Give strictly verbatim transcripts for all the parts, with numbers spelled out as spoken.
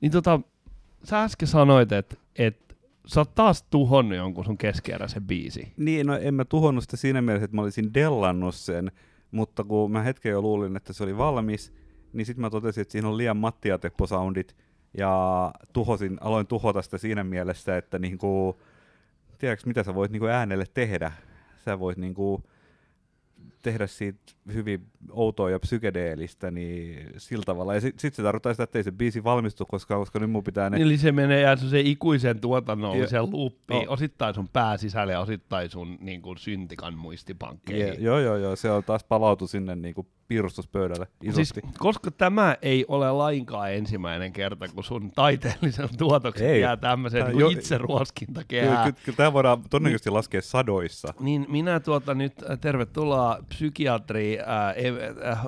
Niin tota, sä äsken sanoit, että et, sä oot taas tuhonnut jonkun sun keskeeräisen biisi. Niin, no en mä tuhonnut sitä siinä mielessä, että mä olisin dellannut sen, mutta kun mä hetken jo luulin, että se oli valmis, niin sit mä totesin, että siinä on liian Mattia Teppo soundit, ja tuhosin, aloin tuhota sitä siinä mielessä, että niinku, tiedätkö mitä sä voit niinku äänelle tehdä? Sä voit niinku tehdä siitä hyvin outoa ja psykedeellistä, niin sillä tavalla. Ja sit, sit se tarkoittaa sitä, että ei se biisi valmistu, koska, koska nyt mun pitää ne... Eli se menee jää se ikuisen tuotannolliseen ja... loopiin, no. Osittain sun pääsisälle ja osittain sun niin kuin, syntikan muistipankkeihin. Joo, joo, joo, se on taas palautu sinne niin kuin piirustuspöydälle isosti. Siis, koska tämä ei ole lainkaan ensimmäinen kerta, kun sun taiteellisen tuotoksen jää tämmöisen niin jo... itseruoskintakehään. Kyllä, kyllä tämä voidaan todennäköisesti laskea sadoissa. Niin minä tuota nyt, tervetuloa psykiatri, äh, äh,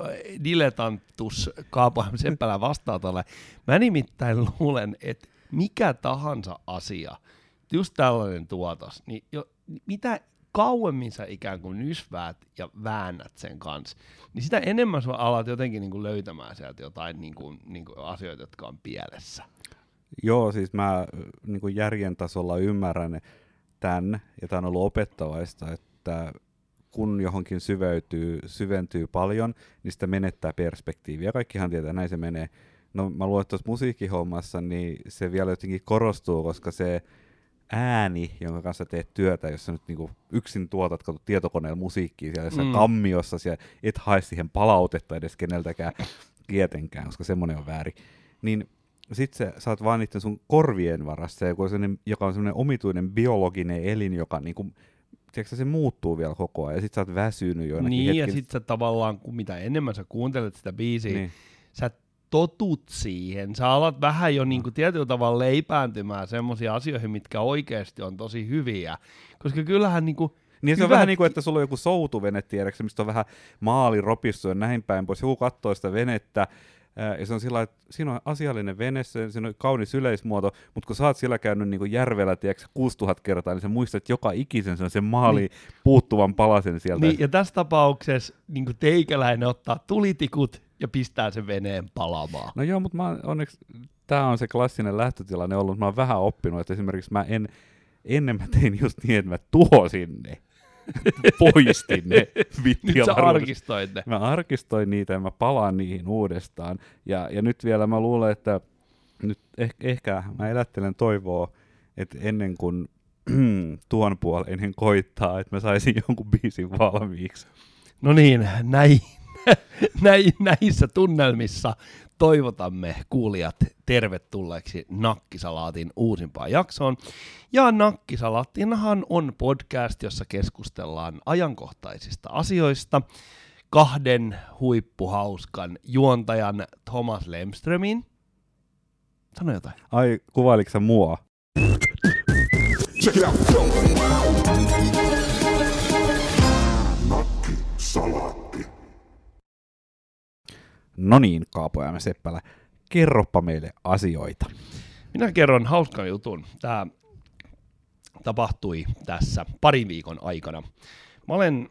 diletanttus Kaapo Seppälä vastaa tuolle. Mä nimittäin luulen, että mikä tahansa asia, just tällainen tuotos, niin jo, mitä kauemmin sä ikään kuin nysväät ja väännät sen kanssa, niin sitä enemmän sä alat jotenkin niin kuin löytämään sieltä jotain niin kuin, niin kuin asioita, jotka on pielessä. Joo, siis mä niin kuin järjen tasolla ymmärrän tämän, ja tämä on ollut opettavaista, että kun johonkin syveytyy, syventyy paljon, niin sitä menettää perspektiiviä. Kaikkihan tietää, näin se menee. No mä luulen, että tuossa musiikkihommassa, niin se vielä jotenkin korostuu, koska se ääni, jonka kanssa teet työtä, jos sä nyt niinku yksin tuotat, katsot tietokoneella musiikkia siellä jossain mm. kammiossa, siellä et hae siihen palautetta edes keneltäkään tietenkään, koska semmoinen on väärin. Niin sit sä saat vaan niiden sun korvien varassa, joka on semmoinen omituinen biologinen elin, joka niinku tiedätkö, se muuttuu vielä koko ajan, ja sit sä oot väsynyt joinakin niin, hetken. Niin, ja sit sä tavallaan, kun mitä enemmän sä kuuntelet sitä biisiä, niin sä totut siihen. Sä alat vähän jo niinku tietyllä tavalla leipääntymään semmoisia asioihin, mitkä oikeesti on tosi hyviä. Koska kyllähän niinku... Niin se on vähän niin kuin, että sulla on joku soutuvene, tiedätkö, mistä on vähän maali ropissu ja näin päin pois. Joku kattoo sitä venettä, ja se on sillä että siinä on asiallinen vene, siinä on kaunis yleismuoto, mutta kun sä oot siellä käynyt niin kuin järvellä tiedätkö, kuusituhatta kertaa, niin sä muistat joka ikisen sen, sen maali niin. Puuttuvan palasen sieltä. Niin, ja tässä tapauksessa niin kuin teikäläinen ottaa tulitikut ja pistää sen veneen palamaan. No joo, mutta mä onneksi tämä on se klassinen lähtötilanne ollut, mä oon vähän oppinut, että esimerkiksi mä en, ennen mä tein just niin, että mä tuhosin ne. Poistin ne vittiä. Nyt sä arkistoit ne. Mä arkistoin niitä ja mä palaan niihin uudestaan. Ja, ja nyt vielä mä luulen, että nyt eh, ehkä mä elättelen toivoa, että ennen kuin tuon puoleinen koittaa, että mä saisin jonkun biisin valmiiksi. No niin, näin, näin, näissä tunnelmissa toivotamme kuulijat tervetulleeksi Nakkisalaatin uusimpaan jaksoon. Ja Nakkisalaattinhan on podcast, jossa keskustellaan ajankohtaisista asioista kahden huippuhauskan juontajan Thomas Lemströmin. Sano jotain. Ai, kuvailiko sä mua? Nakkisalaatti. No niin, Kaapo ja Seppälä, kerroppa meille asioita. Minä kerron hauskan jutun. Tämä tapahtui tässä parin viikon aikana. Mä, olen,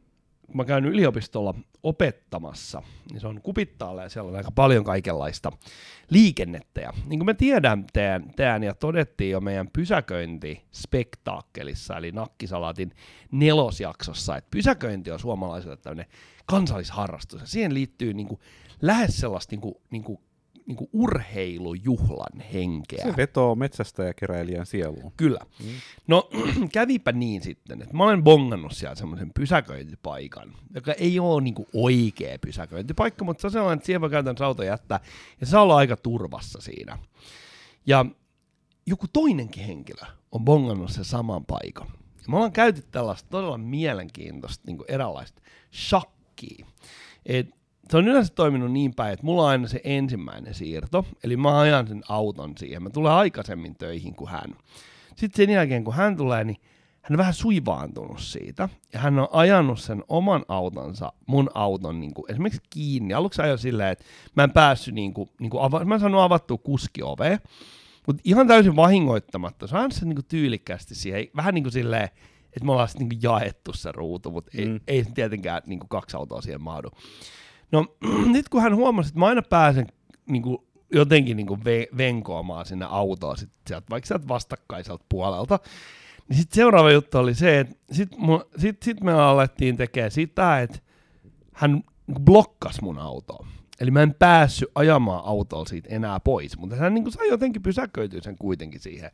mä käyn yliopistolla opettamassa, niin se on Kupittaalla ja siellä on aika paljon kaikenlaista liikennettä. Ja niin kuin me tiedämme tämän ja todettiin jo meidän pysäköintispektaakkelissa, eli Nakkisalaatin nelosjaksossa, että pysäköinti on suomalaisille tämmöinen kansallisharrastus ja siihen liittyy niin kuin lähes sellaista niin kuin, niin kuin, niin kuin urheilujuhlan henkeä. Se vetoo metsästäjäkeräilijän sieluun. Kyllä. Mm. No kävipä niin sitten, että mä olen bongannut siellä semmoisen pysäköintipaikan, joka ei ole niin kuin oikea pysäköintipaikka, mutta se on sellainen, että siellä käytännössä auto jättää, ja saa olla aika turvassa siinä. Ja joku toinenkin henkilö on bongannut sen saman paikan. Ja me ollaan käyty tällaista todella mielenkiintoista niin kuin eräänlaista shakkiä. Et se on yleensä toiminut niin päin, että mulla on aina se ensimmäinen siirto, eli mä ajan sen auton siihen. Mä tulen aikaisemmin töihin kuin hän. Sitten sen jälkeen, kun hän tulee, niin hän on vähän suivaantunut siitä, ja hän on ajanut sen oman autonsa, mun auton niin kuin, esimerkiksi kiinni. Aluksi ajoi silleen, että mä en päässyt, niin kuin, niin kuin ava- mä en saanut avattua kuskiovea, mutta ihan täysin vahingoittamatta. Se on aina se niin kuin tyylikkäästi siihen, vähän niin kuin silleen, että me ollaan sitten niin kuin jaettu se ruutu, mutta ei, mm. ei tietenkään niin kuin kaksi autoa siihen mahdu. No nyt kun hän huomasi, että mä aina pääsen niin kuin, jotenkin niinku ve- venkoamaan sinne autoa, sit sieltä, vaikka sieltä vastakkaiselta puolelta. Niin sitten seuraava juttu oli se, että sitten sit, sit me alettiin tekemään sitä, että hän blokkasi mun autoa. Eli mä en päässyt ajamaan autolla siitä enää pois, mutta hän niinku sai jotenkin pysäköityä sen kuitenkin siihen.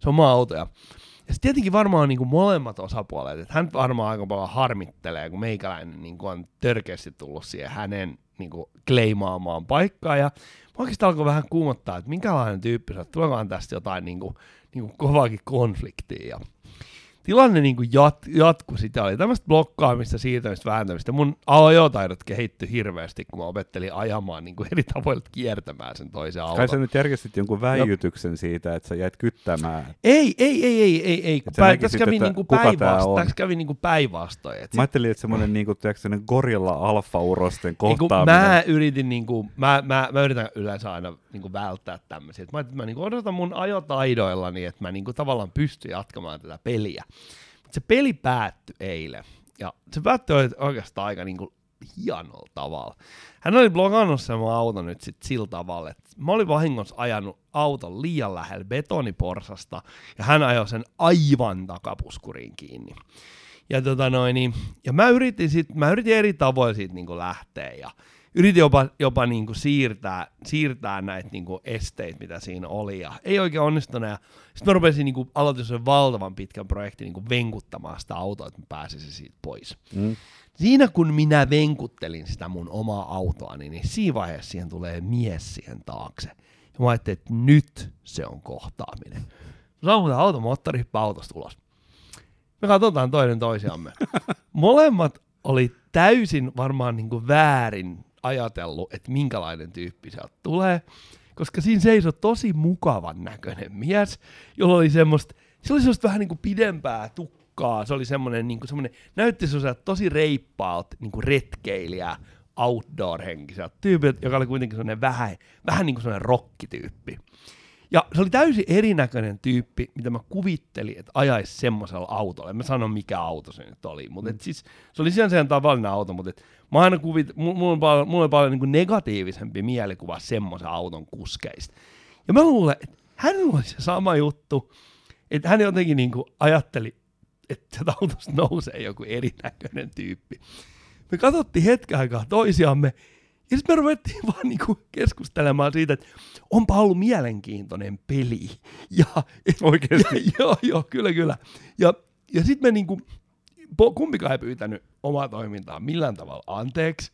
Se on maa autoja. Ja sitten tietenkin varmaan niinku molemmat osapuolet, että hän varmaan aika paljon harmittelee, kun meikäläinen niinku on törkeästi tullut siihen hänen niinku kleimaamaan paikkaan. Ja oikeastaan alkoi vähän kuumottaa, että minkälainen tyyppi sä, tuleekohan tästä jotain niinku, niinku kovaakin konfliktia. Ja tilanne niinku jat, jatkui sitä, oli tämmöistä blokkaamista, siirtämistä, vääntämistä. Mun ajotaidot kehittyi hirveästi, kun mä opettelin ajamaan niinku eri tavoilla kiertämään sen toisen auton. Kai sä nyt järjestit jonkun väijytyksen no. siitä, että sä jäit kyttämään. Ei, ei, ei, ei, ei, ei. Pä- tässä kävi niinku päinvastoin. Tässä kävi niinku päinvastoin. Mä ajattelin, että semmoinen niinku semmoinen gorilla alfa-urosten kohtaaminen. Mä yritin niinku, mä, mä, mä yritän yleensä aina niinku välttää tämmöisiä. Mä ajattelin, että mä niinku odotan mun ajotaidoillani, että mä niinku tavallaan pystyn jatkamaan tätä peliä. Se peli päättyi eilen, ja se päättyi oikeastaan aika niinku hienolla tavalla. Hän oli blokannut sen mun auton nyt sit sillä tavalla, että mä olin vahingossa ajanut auton liian lähellä betoniporsasta, ja hän ajoi sen aivan takapuskuriin kiinni. Ja, tota noin, ja mä, yritin sit, mä yritin eri tavoin siitä niinku lähteä, ja yritin jopa, jopa niinku siirtää, siirtää näitä niinku esteitä, mitä siinä oli, ja ei oikein onnistunut. Sitten mä rupesin niinku, aloitin sen valtavan pitkän projektin niinku venkuttamaan sitä autoa, että mä pääsisin siitä pois. Mm. Siinä kun minä venkuttelin sitä mun omaa autoani, niin siinä vaiheessa siihen tulee mies siihen taakse. Ja mä ajattelin, että nyt se on kohtaaminen. Sammutaan automoottori, hyppää autosta ulos. Me katsotaan toinen toisiamme. Molemmat oli täysin varmaan niinku väärin ajatellut, että minkälainen tyyppi sieltä tulee, koska siinä seisoi tosi mukavan näköinen mies, jolla oli semmoista, se oli semmoista vähän niin kuin pidempää tukkaa, se oli semmoinen, niin kuin semmoinen näytti semmoiselta tosi reippaalta niin kuin retkeilijää, outdoor-henkiseltä tyypiltä, joka oli kuitenkin semmoinen vähän, vähän niin kuin semmoinen rokkityyppi. Ja se oli täysin erinäköinen tyyppi, mitä mä kuvittelin, että ajaisi semmoisella autolla. En mä sano, mikä auto se nyt oli, mutta et siis, se oli sen tavallinen auto, mutta et mä aina kuvit, mulla on paljon, mulla on paljon niin kuin negatiivisempi mielikuva semmoisen auton kuskeista. Ja mä luulen, että hänellä oli se sama juttu, että hän jotenkin niin kuin ajatteli, että sieltä autosta nousee joku erinäköinen tyyppi. Me katsottiin hetken aikaa toisiamme, ja sitten me ruvettiin vaan niinku keskustelemaan siitä, että onpa ollut mielenkiintoinen peli. Ja, et, oikeasti? Ja, joo, joo, kyllä, kyllä. Ja, ja sitten me niinku, kumpikaan ei pyytänyt omaa toimintaa millään tavalla anteeksi.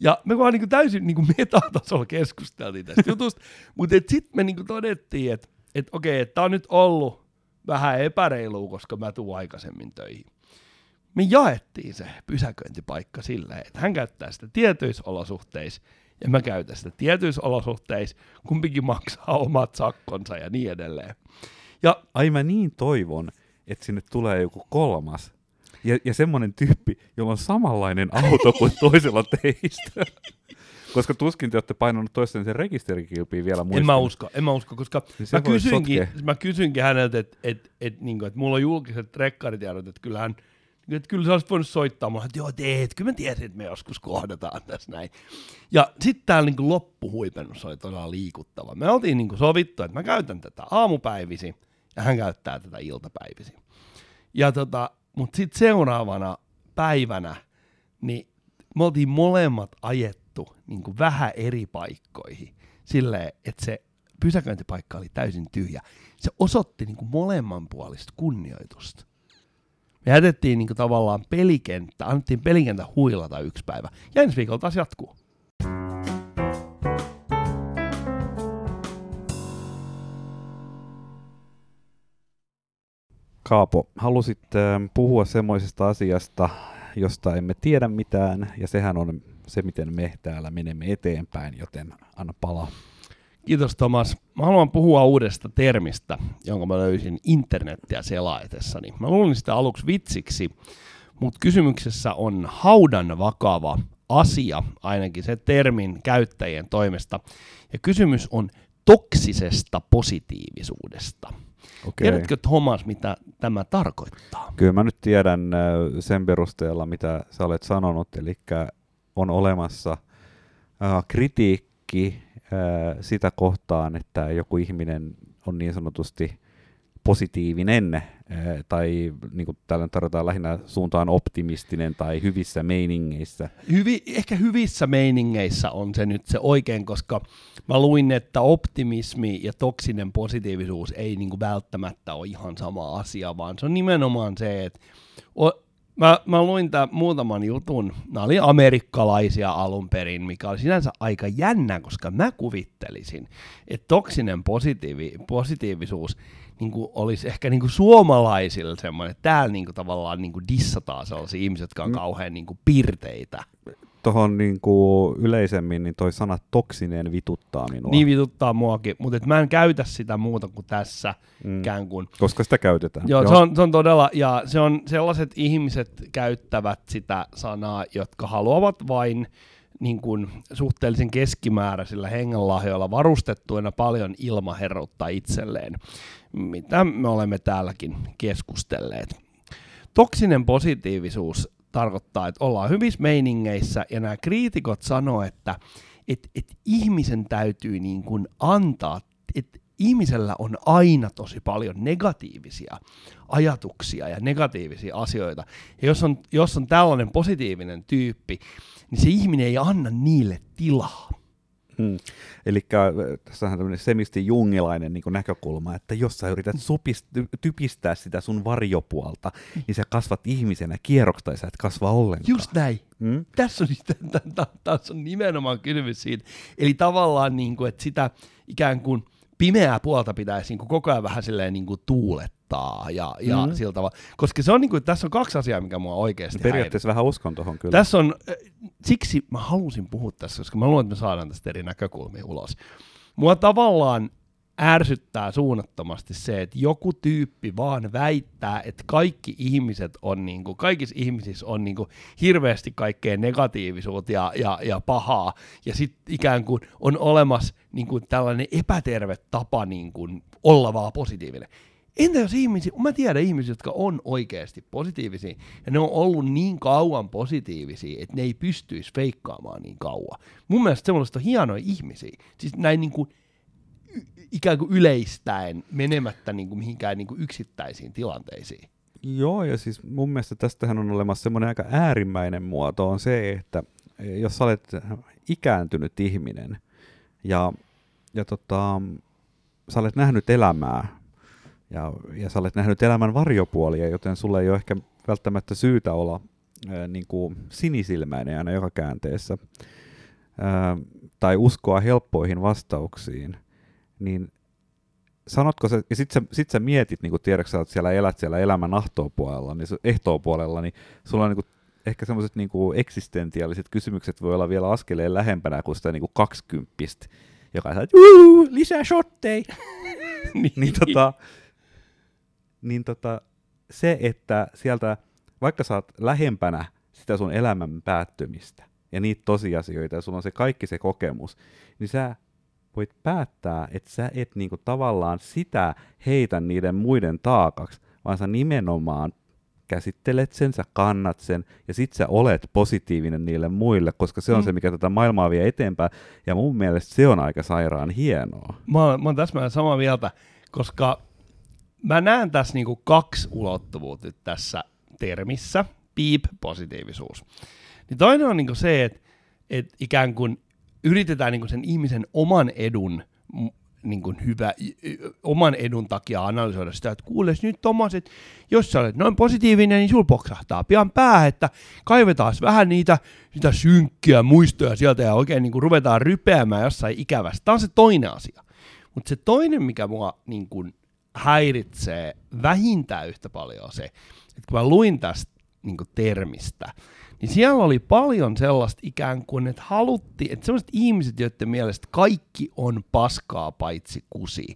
Ja me vaan niinku täysin niinku metatasolla keskusteltiin tästä jutusta. Mutta sitten me niinku todettiin, että et, okei, että tämä on nyt ollut vähän epäreilua, koska mä tuun aikaisemmin töihin. Me jaettiin se pysäköintipaikka silleen, että hän käyttää sitä tietyissä olosuhteissa ja mä käytän sitä tietyissä olosuhteissa, kumpikin maksaa omat sakkonsa ja niin edelleen. Ja, ai mä niin toivon, että sinne tulee joku kolmas ja, ja semmoinen tyyppi, jolla on samanlainen auto kuin toisella teistä. Koska tuskin te olette painanut toisten sen rekisterikilpiin vielä muistaa. En mä usko, en mä usko, koska niin mä, kysynkin, mä kysynkin häneltä, että et, et, niinku, et mulla on julkiset rekkaritiedot, että kyllähän että kyllä sä olisit voinut soittaa mulle, että joo teet, kyllä mä tiesin, että me joskus kohdataan tässä näin. Ja sitten täällä niinku loppuhuipennus oli todella liikuttava. Me oltiin niinku sovittu, että mä käytän tätä aamupäivisi ja hän käyttää tätä iltapäivisi. Ja tota, mut sitten seuraavana päivänä, niin me oltiin molemmat ajettu niinku vähän eri paikkoihin silleen, että se pysäköintipaikka oli täysin tyhjä. Se osoitti niinku molemmanpuolista kunnioitusta. Me jätettiin niinku tavallaan pelikenttä, annettiin pelikenttä huilata yksi päivä. Ja ensi viikolla taas jatkuu. Kaapo, halusit puhua semmoisesta asiasta, josta emme tiedä mitään, ja sehän on se, miten me täällä menemme eteenpäin, joten anna palaa. Kiitos Thomas. Mä haluan puhua uudesta termistä, jonka mä löysin internettiä selaitessani. Mä luulin sitä aluksi vitsiksi, mutta kysymyksessä on haudan vakava asia, ainakin se termin käyttäjien toimesta. Ja kysymys on toksisesta positiivisuudesta. Okay. Tiedätkö Thomas, mitä tämä tarkoittaa? Kyllä mä nyt tiedän sen perusteella, mitä sä olet sanonut, eli on olemassa kritiikki sitä kohtaan, että joku ihminen on niin sanotusti positiivinen tai niin kuin täällä tarjotaan lähinnä suuntaan optimistinen tai hyvissä meiningeissä. Hyvi, ehkä hyvissä meiningeissä on se nyt se oikein, koska mä luin, että optimismi ja toksinen positiivisuus ei niin kuin välttämättä ole ihan sama asia, vaan se on nimenomaan se, että o- Mä, mä luin tämän muutaman jutun, nämä oli amerikkalaisia alun perin, mikä oli sinänsä aika jännä, koska mä kuvittelisin, että toksinen positiivi, positiivisuus niin kuin olisi ehkä niin kuin suomalaisille semmoinen, että täällä niin kuin tavallaan niin kuin dissataan sellaisia ihmisiä, jotka on kauhean niin kuin pirteitä. Tuohon niin kuin yleisemmin niin toi sana toksinen vituttaa minua. Niin vituttaa muakin, mutta mä en käytä sitä muuta kuin tässä mm. ikään kuin. Koska sitä käytetään. Joo, Joo. Se, on, se on todella, ja se on sellaiset ihmiset käyttävät sitä sanaa, jotka haluavat vain niin kuin suhteellisen keskimääräisillä hengenlahjoilla varustettuina paljon ilmaherroutta itselleen, mitä me olemme täälläkin keskustelleet. Toksinen positiivisuus tarkoittaa, että ollaan hyvissä meiningeissä, ja nämä kriitikot sanoo, että et, et ihmisen täytyy niin kuin antaa, että ihmisellä on aina tosi paljon negatiivisia ajatuksia ja negatiivisia asioita. Ja jos on, jos on tällainen positiivinen tyyppi, niin se ihminen ei anna niille tilaa. Hmm. Eli tässähän on tämmöinen semisti jungilainen niin kuin näkökulma, että jos sä yrität supist- typistää sitä sun varjopuolta, niin sä kasvat ihmisenä kierroksi tai sä et kasva ollenkaan. Just näin. Hmm? Tässä, on, tässä on nimenomaan kysymys siitä. Eli tavallaan, niin kuin, että sitä ikään kuin pimeää puolta pitäisi niin kuin koko ajan vähän silleen niin kuin tuulettaa ja, ja mm-hmm. sillä tavalla. Koska se on niin kuin, tässä on kaksi asiaa, mikä mua oikeasti häiritsee. Periaatteessa vähän uskon tohon kyllä. Tässä on, siksi mä halusin puhua tässä, koska mä luulen, että me saadaan tästä eri näkökulmia ulos. Mua tavallaan ärsyttää suunnattomasti se, että joku tyyppi vaan väittää, että kaikki ihmiset on niin kuin, kaikissa ihmisissä on niin kuin hirveästi kaikkea negatiivisuutta ja, ja, ja pahaa, ja sitten ikään kuin on olemassa niin kuin tällainen epäterve tapa niin kuin olla vaan positiivinen. Entä jos ihmisiä, mä tiedän ihmisiä, jotka on oikeasti positiivisia, ja ne on ollut niin kauan positiivisia, että ne ei pystyisi feikkaamaan niin kauan. Mun mielestä semmoista on hienoja ihmisiä, siis näin niin kuin ikään kuin yleistäen, menemättä niin kuin mihinkään niin kuin yksittäisiin tilanteisiin. Joo, ja siis mun mielestä tästähän on olemassa semmoinen aika äärimmäinen muoto on se, että jos olet ikääntynyt ihminen ja, ja tota, sä olet nähnyt elämää ja, ja sä olet nähnyt elämän varjopuolia, joten sulla ei ole ehkä välttämättä syytä olla ää, niin kuin sinisilmäinen aina joka käänteessä ää, tai uskoa helppoihin vastauksiin. Niin sanotko sä, ja sit sä, sit sä mietit, niin kun tiedätkö sä, että siellä elät siellä elämän ahtoopuolella, niin ehtoopuolella, niin sulla on niin kun, ehkä semmoiset niin kun eksistentiaaliset kysymykset voi olla vielä askeleen lähempänä kuin sitä niin kun kaksikymppistä, joka sanoo, että juuu, lisää shotteja! niin, niin, tota, niin tota, se, että sieltä, vaikka sä oot lähempänä sitä sun elämän päättymistä ja niitä tosiasioita, ja sulla on se kaikki se kokemus, niin sä voit päättää, että sä et niinku tavallaan sitä heitä niiden muiden taakaksi, vaan sä nimenomaan käsittelet sen, sä kannat sen, ja sit sä olet positiivinen niille muille, koska se on mm. se, mikä tätä maailmaa vie eteenpäin, ja mun mielestä se on aika sairaan hienoa. Mä oon, mä oon täsmälleen samaa mieltä, koska mä näen tässä niinku kaksi ulottuvuutta tässä termissä, piip, positiivisuus. Niin toinen on niinku se, että et ikään kuin yritetään niin kuin sen ihmisen oman edun, niin kuin hyvä, oman edun takia analysoida sitä, että kuules nyt Thomas, että jos sä olet noin positiivinen, niin sul poksahtaa pian pää, että kaivetaan vähän niitä, niitä synkkiä muistoja sieltä ja oikein niin kuin ruvetaan rypeämään jossain ikävästä. Tämä on se toinen asia. Mutta se toinen, mikä mua niin kuin häiritsee vähintään yhtä paljon on se, että kun mä luin tästä niin kuin termistä, niin siellä oli paljon sellaista ikään kuin, että haluttiin, että sellaiset ihmiset, joiden mielestä kaikki on paskaa paitsi kusi.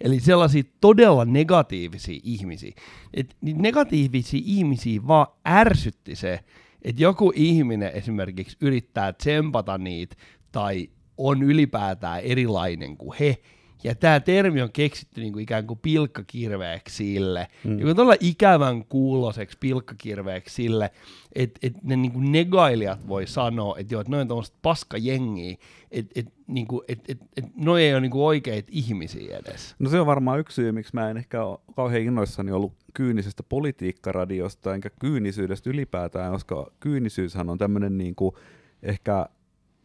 Eli sellaisia todella negatiivisia ihmisiä. Että niitä negatiivisia ihmisiä vaan ärsytti se, että joku ihminen esimerkiksi yrittää tsempata niitä tai on ylipäätään erilainen kuin he. Ja tämä termi on keksitty niinku ikään kuin pilkkakirveeksi sille, mm. joku tuolla ikävän kuuloseksi pilkkakirveeksi sille, että et ne niinku negailijat voi sanoa, että joo, että noin on tuommoista paskajengiä, että et, niinku, et, et, et noi ei ole niinku oikeita ihmisiä edes. No se on varmaan yksi syy, miksi mä en ehkä ole kauhean innoissani ollut kyynisestä politiikkaradiosta, enkä kyynisyydestä ylipäätään, koska kyynisyyshän on tämmöinen niinku ehkä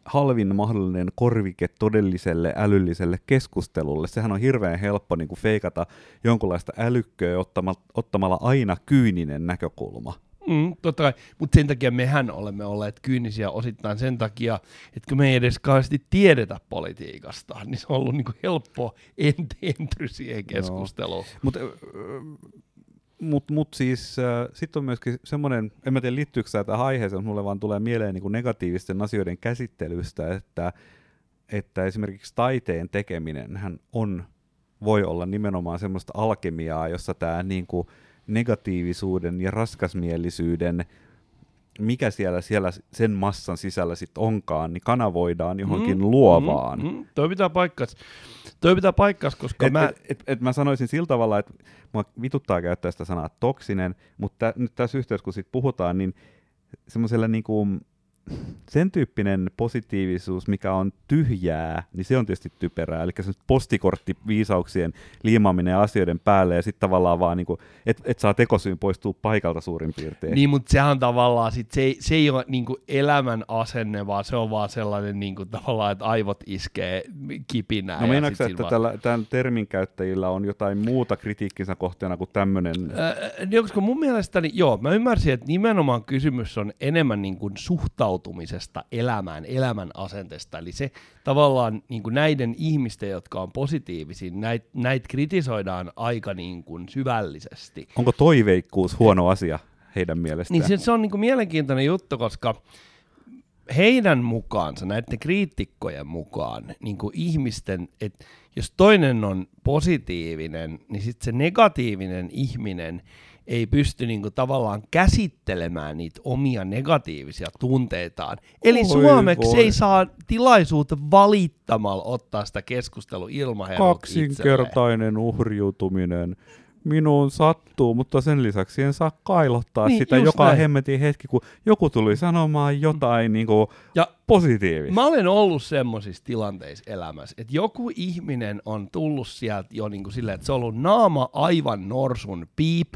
halvin mahdollinen korvike todelliselle älylliselle keskustelulle. Sehän on hirveän helppo niin kuin feikata jonkunlaista älykköä ottamalla, ottamalla aina kyyninen näkökulma. Mm, totta kai, mutta sen takia mehän olemme olleet kyynisiä osittain sen takia, että kun me ei edes kauheasti tiedetä politiikasta, niin se on ollut niin kuin helppo entry siihen keskusteluun. No. Mutta Mutta mut siis äh, sitten on myöskin semmoinen, en mä tiedä liittyykö sä tähän aiheeseen, mutta mulle vaan tulee mieleen niinku negatiivisten asioiden käsittelystä, että, että esimerkiksi taiteen tekeminenhän on, voi olla nimenomaan semmoista alkemiaa, jossa tämä niinku negatiivisuuden ja raskasmielisyyden, mikä siellä, siellä sen massan sisällä sitten onkaan, niin kanavoidaan johonkin mm, luovaan. Mm, mm, toi pitää paikkas. Toi pitää paikkas, koska et, mä... Et, et, et mä sanoisin sillä tavalla, että mua vituttaa käyttää sitä sanaa toksinen, mutta nyt tässä yhteydessä, kun siitä puhutaan, niin semmoisella niinku, sen tyyppinen positiivisuus, mikä on tyhjää, niin se on tietysti typerää. Eli semmoiset postikorttiviisauksien liimaaminen asioiden päälle ja sitten tavallaan vaan, niinku, että et saa tekosyyn poistua paikalta suurin piirtein. Niin, mutta sehän tavallaan, sit, se, ei, se ei ole niinku elämän asenne, vaan se on vaan sellainen niinku, tavallaan, että aivot iskee kipinää. No meinaatko sä, että vaan... tämän termin käyttäjillä on jotain muuta kritiikkinsä kohteena kuin tämmöinen? Äh, niin, koska mun mielestäni, joo, mä ymmärsin, että nimenomaan kysymys on enemmän niin kuin suhtautumista elämään, elämän asenteesta. Eli se tavallaan niin kuin näiden ihmisten, jotka on positiivisia, näitä näit kritisoidaan aika niin kuin syvällisesti. Onko toiveikkuus huono asia heidän mielestään? Niin se, se on niin kuin mielenkiintoinen juttu, koska heidän mukaansa, näiden kriitikkojen mukaan, niin kuin ihmisten, että jos toinen on positiivinen, niin sitten se negatiivinen ihminen ei pysty niinku tavallaan käsittelemään niitä omia negatiivisia tunteitaan. Eli Oi, suomeksi voi. Ei saa tilaisuutta valittamalla ottaa sitä keskustelua ilmaherrut kaksinkertainen itselleen. Uhriutuminen. Minuun sattuu, mutta sen lisäksi en saa kailottaa niin, sitä joka hemmetin hetki, kun joku tuli sanomaan jotain niin kuin ja positiivista. Mä olen ollut semmoisissa tilanteissa elämässä, että joku ihminen on tullut sieltä jo niin kuin silleen, että se on ollut naama aivan norsun piip,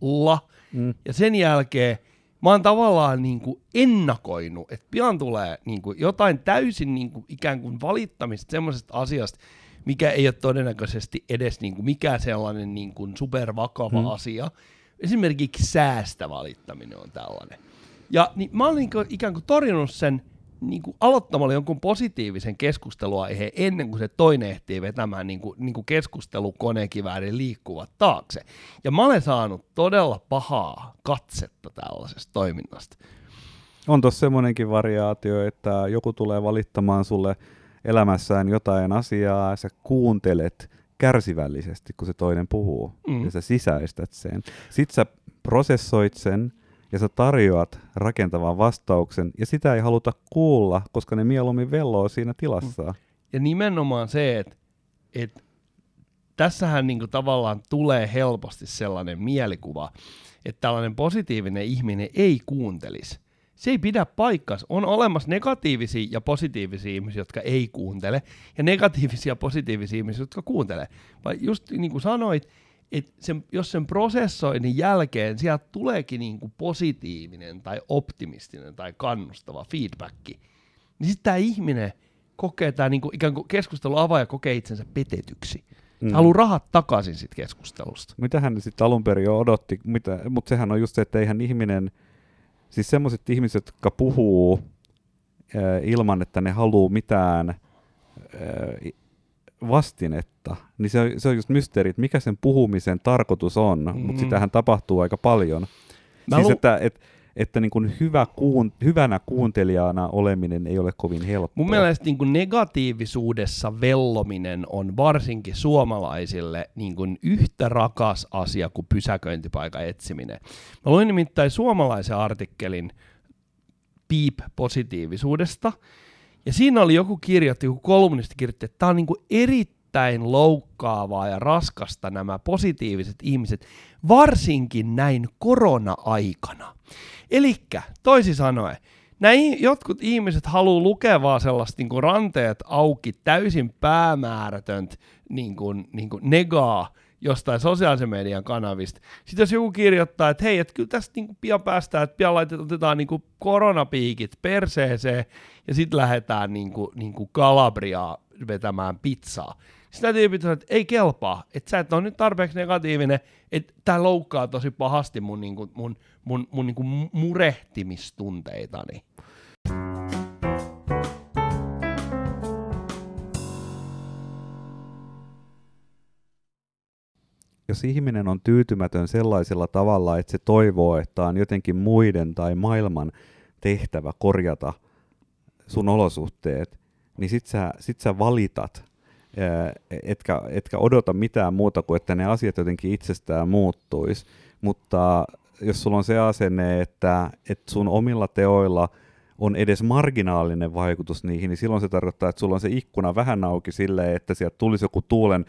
Ulla. Mm. Ja sen jälkeen mä oon tavallaan niin kuin ennakoinut, että pian tulee niin kuin jotain täysin niin kuin ikään kuin valittamista semmoisesta asiasta, mikä ei ole todennäköisesti edes niin kuin mikään sellainen niin kuin supervakava mm. asia. Esimerkiksi säästä valittaminen on tällainen. Ja niin mä oon niin kuin ikään kuin torjunut sen niin kuin aloittamalla jonkun positiivisen keskusteluaiheen ennen kuin se toinen ehtii vetämään niin kuin, niin kuin keskustelukonekiväärin liikkuvat taakse. Ja mä olen saanut todella pahaa katsetta tällaisesta toiminnasta. On tossa semmoinenkin variaatio, että joku tulee valittamaan sulle elämässään jotain asiaa, ja sä kuuntelet kärsivällisesti, kun se toinen puhuu, mm. ja sä sisäistät sen. Sit sä prosessoit sen, ja sä tarjoat rakentavan vastauksen, ja sitä ei haluta kuulla, koska ne mieluummin velloo siinä tilassa. Ja nimenomaan se, että et, tässähän niinku tavallaan tulee helposti sellainen mielikuva, että tällainen positiivinen ihminen ei kuuntelisi. Se ei pidä paikkansa. On olemassa negatiivisia ja positiivisia ihmisiä, jotka ei kuuntele, ja negatiivisia ja positiivisia ihmisiä, jotka kuuntelee. Vai just niin kuin sanoit, et sen, jos sen prosessoinnin jälkeen sieltä tuleekin niinku positiivinen tai optimistinen tai kannustava feedbacki, niin sitten tämä ihminen kokee, tämä niinku, ikään kuin keskustelun avaaja kokee itsensä petetyksi. Mm. Haluaa rahat takaisin sit keskustelusta. Mitä hän sitten alun perin jo odotti, mutta sehän on just se, että eihän ihminen, siis semmoiset ihmiset, jotka puhuu äh, ilman, että ne haluaa mitään äh, vastinetta, niin se on, se on just mysteeri, että mikä sen puhumisen tarkoitus on, mm-hmm. mutta sitähän tapahtuu aika paljon. Mä siis, lu- että, että, että niin kuin hyvä kuun, hyvänä kuuntelijana oleminen ei ole kovin helppoa. Mun mielestä niin kuin negatiivisuudessa vellominen on varsinkin suomalaisille niin kuin yhtä rakas asia kuin pysäköintipaikan etsiminen. Mä luin nimittäin suomalaisen artikkelin piip-positiivisuudesta, ja siinä oli joku kirjoitti, joku kolumnisti kirjoitti, että tämä on niinku erittäin erittäin loukkaavaa ja raskasta nämä positiiviset ihmiset, varsinkin näin korona-aikana. Elikkä, toisin sanoen, näin jotkut ihmiset haluaa lukea vaan sellaista niin kuin ranteet auki, täysin päämäärätöntä niin kuin, niin kuin negaa jostain sosiaalisen median kanavista. Sitten jos joku kirjoittaa, että hei, että kyllä tästä niin kuin pian päästään, että pian laitetaan, otetaan niin kuin koronapiikit perseeseen ja sitten lähdetään niin kuin, niin kuin Kalabriaa vetämään pizzaa. Sitä tyypit sanoo, että ei kelpaa, että sä et ole nyt tarpeeksi negatiivinen, että tää loukkaa tosi pahasti mun, niinku, mun, mun, mun niinku murehtimistunteitani. Jos ihminen on tyytymätön sellaisella tavalla, että se toivoo, että on jotenkin muiden tai maailman tehtävä korjata sun olosuhteet, niin sit sä, sit sä valitat. Etkä, etkä odota mitään muuta kuin, että ne asiat jotenkin itsestään muuttuisi, mutta jos sulla on se asenne, että, että sun omilla teoilla on edes marginaalinen vaikutus niihin, niin silloin se tarkoittaa, että sulla on se ikkuna vähän auki silleen, että sieltä tulisi joku tuulen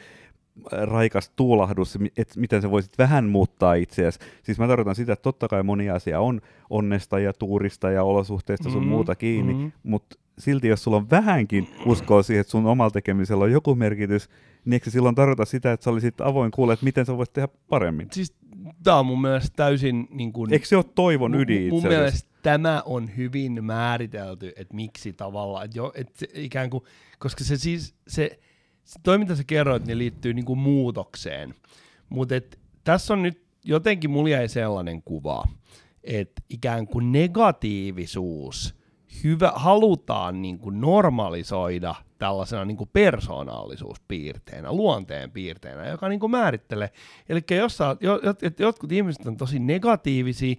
raikas tuulahdus, että miten sä voisit vähän muuttaa itseäsi. Siis mä tarkoitan sitä, että totta kai moni asia on onnesta ja tuurista ja olosuhteista sun mm, muuta kiinni, mm. mutta silti jos sulla on vähänkin uskoa siihen, että sun omalla tekemisellä on joku merkitys, niin eikö se silloin tarkoita sitä, että sä olisit avoin kuulee, että miten sä voisit tehdä paremmin? Siis tää on mun mielestä täysin... Niin kun, eikö se ole toivon ydin itse asiassa? Mun mielestä tämä on hyvin määritelty, että miksi tavallaan, että jo, että se, ikään kuin, koska se siis, se, se toi mitä sä kerroit, niin liittyy niin kuin muutokseen. Mutta tässä on nyt jotenkin, mulla jäi sellainen kuva, että ikään kuin negatiivisuus hyvä, halutaan niin kuin normalisoida tällaisena niin kuin persoonallisuuspiirteenä, luonteen piirteenä, joka niin kuin määrittelee. Eli jos sä, jot, jotkut ihmiset on tosi negatiivisia,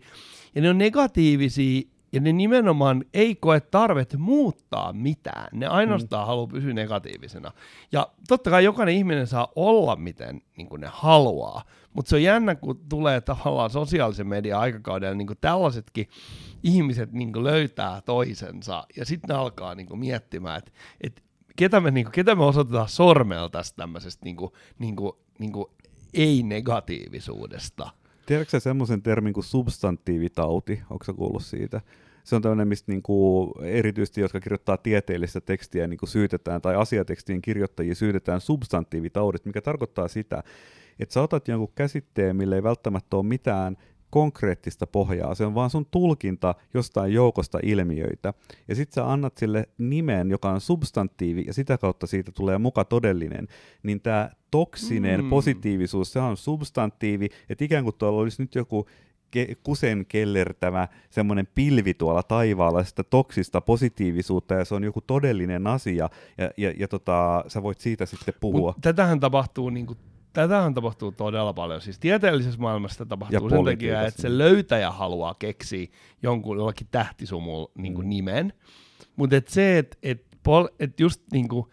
ja ne on negatiivisia, ja ne nimenomaan ei koe tarvet muuttaa mitään. Ne ainoastaan mm. haluaa pysyä negatiivisena. Ja totta kai jokainen ihminen saa olla, miten niin kuin ne haluaa. Mutta se on jännä, kun tulee tavallaan sosiaalisen median aikakaudella niin kuin tällaisetkin ihmiset niin kuin löytää toisensa. Ja sitten ne alkaa niin kuin miettimään, että et ketä, niin ketä me osoitetaan sormella tästä tämmöisestä niin kuin, niin kuin, niin kuin ei-negatiivisuudesta. Tiedätkö sä semmoisen termin kuin substantiivitauti? Onko sä kuullut siitä? Se on tämmöinen, mistä niinku erityisesti, jotka kirjoittaa tieteellistä tekstiä, niinku syytetään, tai asiatekstien kirjoittajia syytetään substantiivitaudit, mikä tarkoittaa sitä, että sä otat jonkun käsitteen, mille ei välttämättä ole mitään konkreettista pohjaa, se on vaan sun tulkinta jostain joukosta ilmiöitä, ja sit sä annat sille nimen, joka on substantiivi, ja sitä kautta siitä tulee muka todellinen, niin tää toksinen mm. positiivisuus, se on substantiivi, että ikään kuin tuolla olisi nyt joku ke- kusen kellertävä semmoinen pilvi tuolla taivaalla sitä toksista positiivisuutta, ja se on joku todellinen asia, ja, ja, ja tota, sä voit siitä sitten puhua. Mut tätähän tapahtuu niinku Tätähän tapahtuu todella paljon. Siis tieteellisessä maailmassa tapahtuu sen takia, että se löytäjä haluaa keksiä jonkun jollakin tähtisumulla niin kuin mm. nimen. Mutta et se, että et et just niin kuin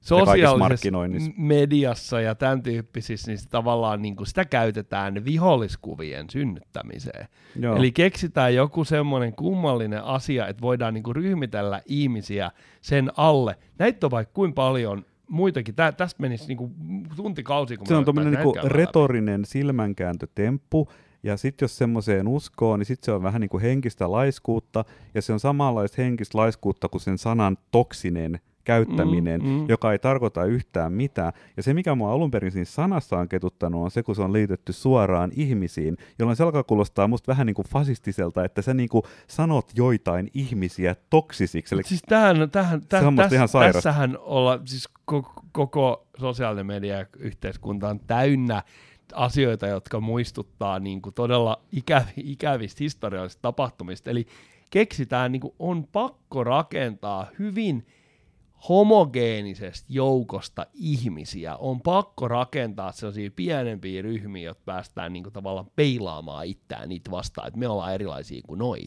sosiaalisessa mediassa ja tämän tyyppisissä, niin se tavallaan niin kuin sitä käytetään viholliskuvien synnyttämiseen. Joo. Eli keksitään joku semmoinen kummallinen asia, että voidaan niin kuin ryhmitellä ihmisiä sen alle. Näitä on vaikka kuinka paljon... Muitakin. Tää, tästä menisi niinku tuntikausia. Se on tuommoinen niinku retorinen silmänkääntötemppu, ja sitten jos semmoiseen uskoo, niin sitten se on vähän niinku henkistä laiskuutta, ja se on samanlaista henkistä laiskuutta kuin sen sanan toksinen käyttäminen, mm, mm. joka ei tarkoita yhtään mitään. Ja se, mikä mua alun perin siinä sanassa on ketuttanut, on se, kun se on liitetty suoraan ihmisiin, jolloin se alkaa kuulostaa musta vähän niin kuin fasistiselta, että sä niin kuin sanot joitain ihmisiä toksisiksi. Eli siis tämähän, tämähän, täs, täs, tässähän olla, siis koko, koko sosiaalinen media ja yhteiskunta on täynnä asioita, jotka muistuttaa niin kuin todella ikävi, ikävistä historiallisista tapahtumista. Eli keksitään, niin kuin on pakko rakentaa hyvin homogeenisesta joukosta ihmisiä, on pakko rakentaa sellaisia pienempiä ryhmiä, jotta päästään niinku tavallaan peilaamaan itseään niitä vastaan, että me ollaan erilaisia kuin noi.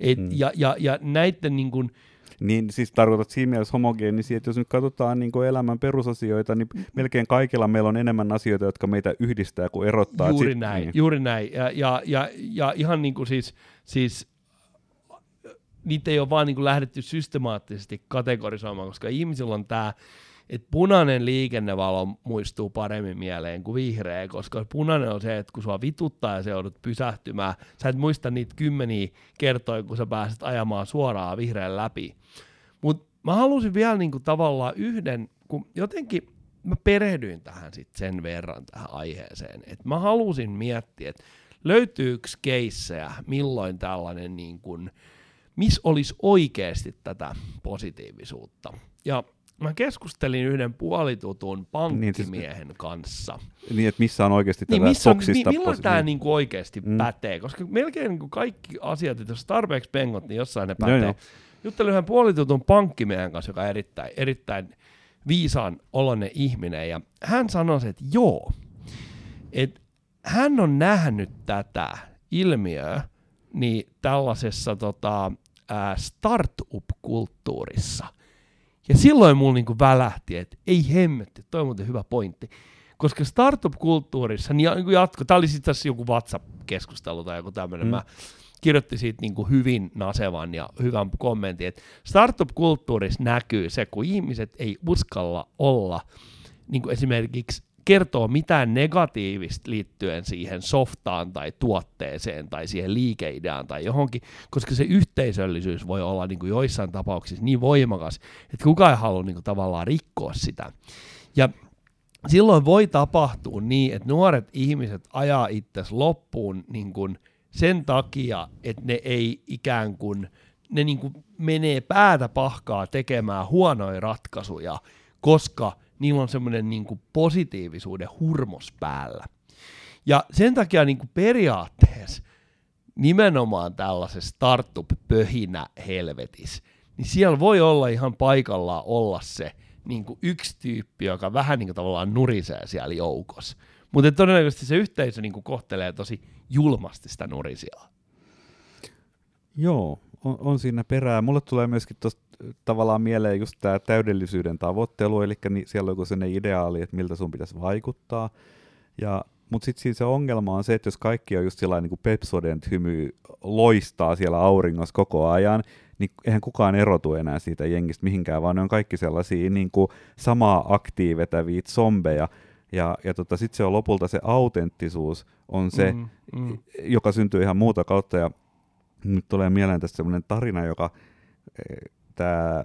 Et, mm. ja, ja, ja näiden niin kuin... Niin siis tarkoitat siinä mielessä homogeenisia, että jos nyt katsotaan niinku elämän perusasioita, niin melkein kaikilla meillä on enemmän asioita, jotka meitä yhdistää kuin erottaa. Juuri sit, näin, niin. juuri näin. Ja, ja, ja, ja ihan niin kuin siis... siis niitä ei ole vaan niin kuin lähdetty systemaattisesti kategorisoimaan, koska ihmisillä on tämä että punainen liikennevalo muistuu paremmin mieleen kuin vihreä, koska punainen on se, että kun sua vituttaa ja se joudut pysähtymään, sä et muista niitä kymmeniä kertoja, kun sä pääset ajamaan suoraan vihreän läpi. Mut mä halusin vielä niinku tavallaan yhden, kun jotenkin mä perehdyin tähän sit sen verran tähän aiheeseen, että mä halusin miettiä, että löytyykö keissejä, milloin tällainen niin kuin, missä olisi oikeasti tätä positiivisuutta. Ja mä keskustelin yhden puolitutun pankkimiehen niin, kanssa. Niin, että missä on oikeasti tätä niin, toksista. Mi- milloin tämä niinku oikeasti mm. pätee, koska melkein niinku kaikki asiat, että jos tarpeeksi pengot, niin jossain ne pätee. No, no. Juttelin yhden puolitutun pankkimiehen kanssa, joka on erittäin, erittäin viisaan oloinen ihminen, ja hän sanoi, että joo, että hän on nähnyt tätä ilmiöä niin tällaisessa tota, ää, startup-kulttuurissa. Ja silloin mulla niinku välähti, että ei hemmetti, toi on muuten hyvä pointti. Koska startup-kulttuurissa, niin jatko, tää oli sitten joku WhatsApp-keskustelu tai joku tämmöinen, mm. mä kirjoitti siitä niinku hyvin nasevan ja hyvän kommentin, että startup-kulttuurissa näkyy se, kun ihmiset ei uskalla olla niinku esimerkiksi kertoo mitään negatiivista liittyen siihen softaan tai tuotteeseen tai siihen liikeideaan tai johonkin, koska se yhteisöllisyys voi olla niin kuin joissain tapauksissa niin voimakas, että kukaan ei halua niin kuin tavallaan rikkoa sitä. Ja silloin voi tapahtua niin, että nuoret ihmiset ajaa itsensä loppuun niin kuin sen takia, että ne ei ikään kuin, ne niin kuin menee päätä pahkaa tekemään huonoja ratkaisuja, koska niillä on semmoinen niin kuin positiivisuuden hurmos päällä. Ja sen takia niin kuin periaatteessa nimenomaan tällaisessa startup-pöhinä helvetissä, niin siellä voi olla ihan paikallaan olla se niin kuin yksi tyyppi, joka vähän niin kuin tavallaan nurisee siellä joukossa. Mutta todennäköisesti se yhteisö niin kuin kohtelee tosi julmasti sitä nurisijaa. Joo, on, on siinä perää. Mulle tulee myöskin tuosta tavallaan mieleen just tämä täydellisyyden tavoittelu, eli ni, siellä on joku sellainen ideaali, että miltä sun pitäisi vaikuttaa. Mutta sitten siinä se ongelma on se, että jos kaikki on just sellainen niin kuin Pepsodent-hymy loistaa siellä auringossa koko ajan, niin eihän kukaan erotu enää siitä jengistä mihinkään, vaan ne on kaikki sellaisia niin kuin samaa aktiivetäviä zombeja. Ja, ja tota, sitten se on lopulta se autenttisuus on se, mm, mm. joka syntyy ihan muuta kautta. Ja nyt tulee mieleen tästä sellainen tarina, joka tämä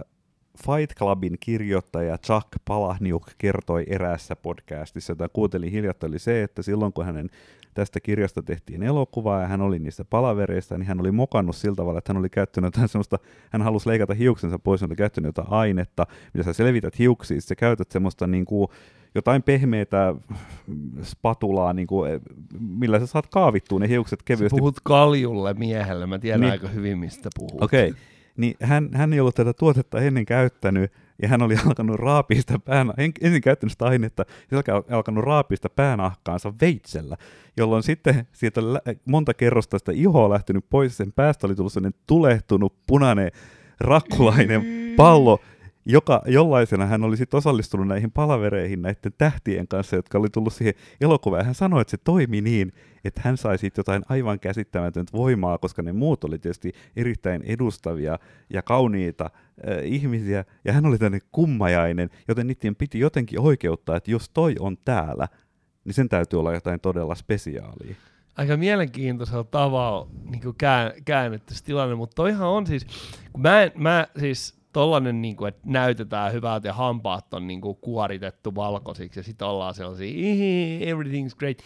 Fight Clubin kirjoittaja Chuck Palahniuk kertoi eräässä podcastissa, jota kuuntelin hiljattain, oli se, että silloin kun hänen tästä kirjasta tehtiin elokuvaa ja hän oli niissä palavereista, niin hän oli mokannut sillä tavalla, että hän oli käyttänyt jotain semmoista, hän halusi leikata hiuksensa pois, hän oli käyttänyt jotain ainetta, mitä sä selvität hiuksia, sä käytät semmoista niin kuin jotain pehmeitä spatulaa, niin kuin, millä sä saat kaavittua ne hiukset kevyesti. Sä puhut kaljulle miehelle, mä tiedän niin, aika hyvin mistä puhut. Okei. Okay. Niin hän, hän ei ollut tätä tuotetta ennen käyttänyt, ja hän oli alkanut raapia sitä päänahkaa, ensin käyttänyt sitä ainetta, ja hän oli alkanut raapia sitä päänahkaansa veitsellä, jolloin sitten siitä monta kerrosta sitä ihoa lähtenyt pois, sen päästä oli tullut sellainen tulehtunut, punainen, rakkulainen pallo, joka, jollaisena hän oli sitten osallistunut näihin palavereihin näiden tähtien kanssa, jotka oli tullut siihen elokuvaan. Hän sanoi, että se toimi niin, että hän sai siitä jotain aivan käsittämätöntä voimaa, koska ne muut oli tietysti erittäin edustavia ja kauniita äh, ihmisiä, ja hän oli tämmöinen kummajainen, joten niiden piti jotenkin oikeuttaa, että jos toi on täällä, niin sen täytyy olla jotain todella spesiaalia. Aika mielenkiintoisella tavalla niin kuin kään, käännetty tilanne, mutta toihan on siis, kun mä, en, mä siis... tollainen, niin kuin, että näytetään hyvältä ja hampaat on niin kuin, kuoritettu valkoisiksi ja sitten ollaan sellaisia everything's great,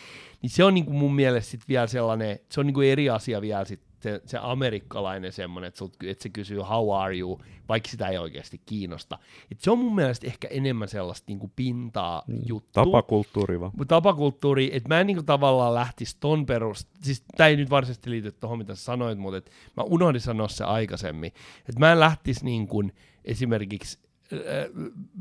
niin se on niin kuin, mun mielestä sit vielä sellainen, se on niin kuin eri asia vielä sit se, se amerikkalainen semmoinen, että, että se kysyy how are you, vaikka sitä ei oikeasti kiinnosta. Et se on mun mielestä ehkä enemmän sellaista niin kuin pintaa mm, juttua. Tapakulttuuri vaan. Tapakulttuuri, että mä en niin kuin, tavallaan lähtisi ton perusta, siis tää ei nyt varsinaisesti liity tohon mitä sä sanoit, mutta et, mä unohdin sanoa se aikaisemmin, että mä en lähtisi niin kuin, esimerkiksi äh,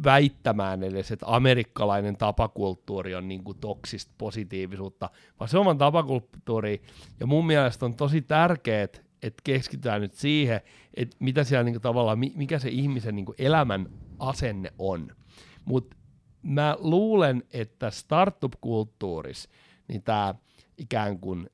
väittämään edes, että amerikkalainen tapakulttuuri on niin kuin toksista positiivisuutta, vaan se on vaan tapakulttuuri, ja mun mielestä on tosi tärkeet, että keskitytään nyt siihen, että mitä siellä niin kuin tavallaan, mikä se ihmisen niin kuin elämän asenne on. Mutta mä luulen, että startup-kulttuurissa niin tämä ikään kuin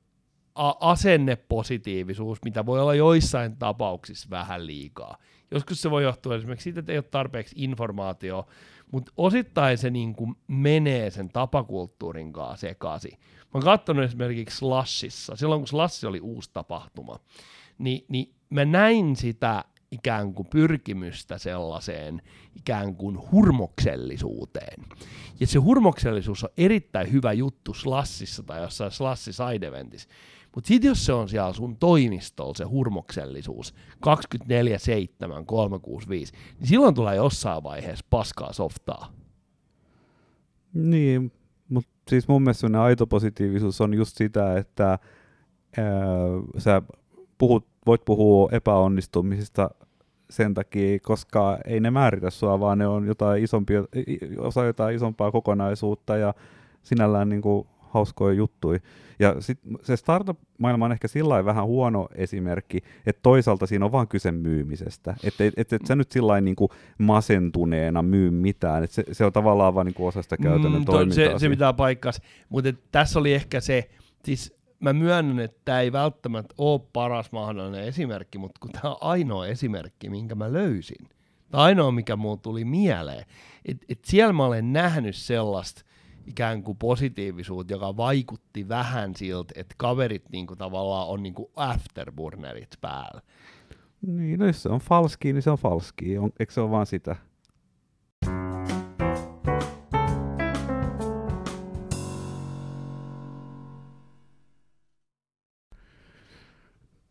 a- asennepositiivisuus, mitä voi olla joissain tapauksissa vähän liikaa. Joskus se voi johtua esimerkiksi siitä, että ei ole tarpeeksi informaatiota, mutta osittain se niinku menee sen tapakulttuurin kanssa sekaisin. Mä oon katsonut esimerkiksi Slashissa, silloin kun Slash oli uusi tapahtuma, niin, niin mä näin sitä ikään kuin pyrkimystä sellaiseen ikään kuin hurmoksellisuuteen. Ja se hurmoksellisuus on erittäin hyvä juttu Slashissa tai jossain Slash side eventissä. Mutta sitten jos se on siellä sun toimistolla se hurmoksellisuus kaksikymmentäneljä seitsemän kolmesataakuusikymmentäviisi, niin silloin tulee jossain vaiheessa paskaa softaa. Niin, mutta siis mun mielestä sellainen aito positiivisuus on just sitä, että ää, sä puhut, voit puhua epäonnistumisista sen takia, koska ei ne määritä sua, vaan ne on jotain isompia, osa jotain isompaa kokonaisuutta ja sinällään niinku hauskoja juttuja. Ja sit se startup-maailma on ehkä sillain vähän huono esimerkki, että toisaalta siinä on vaan kyse myymisestä. Että et, et, et sä nyt sillain niinku masentuneena myy mitään. Et se, se on tavallaan vaan niinku osa sitä käytännön mm, toimintaa. Se, se pitää paikkansa. Mutta tässä oli ehkä se, siis mä myönnän, että tämä ei välttämättä ole paras mahdollinen esimerkki, mutta kun tämä on ainoa esimerkki, minkä mä löysin. Tämä ainoa, mikä mulle tuli mieleen. Että et siellä mä olen nähnyt sellaista ikään kuin positiivisuutta, joka vaikutti vähän siltä, että kaverit niinku tavallaan on niinku afterburnerit päällä. Niin, no jos se on falski, niin se on falski. On, eikö se ole vaan sitä?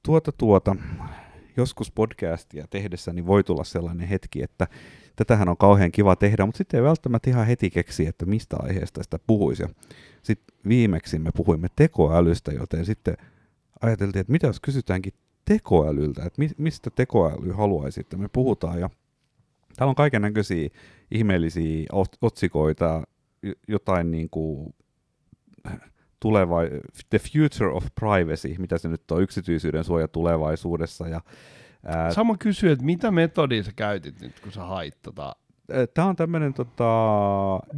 Tuota tuota, joskus podcastia tehdessäni voi tulla sellainen hetki, että tätähän on kauhean kiva tehdä, mutta sitten ei välttämättä ihan heti keksi, että mistä aiheesta sitä puhuisi. Sitten viimeksi me puhuimme tekoälystä, joten sitten ajateltiin, että mitä jos kysytäänkin tekoälyltä, että mistä tekoäly haluaisi, että me puhutaan. Ja täällä on kaiken näköisiä ihmeellisiä otsikoita, jotain niin kuin tuleva, the future of privacy, mitä se nyt on, yksityisyyden suoja tulevaisuudessa. Ja, ää, Sama kysyy, että mitä metodia sä käytit nyt, kun sä hait tota? Tää on tämmönen tota,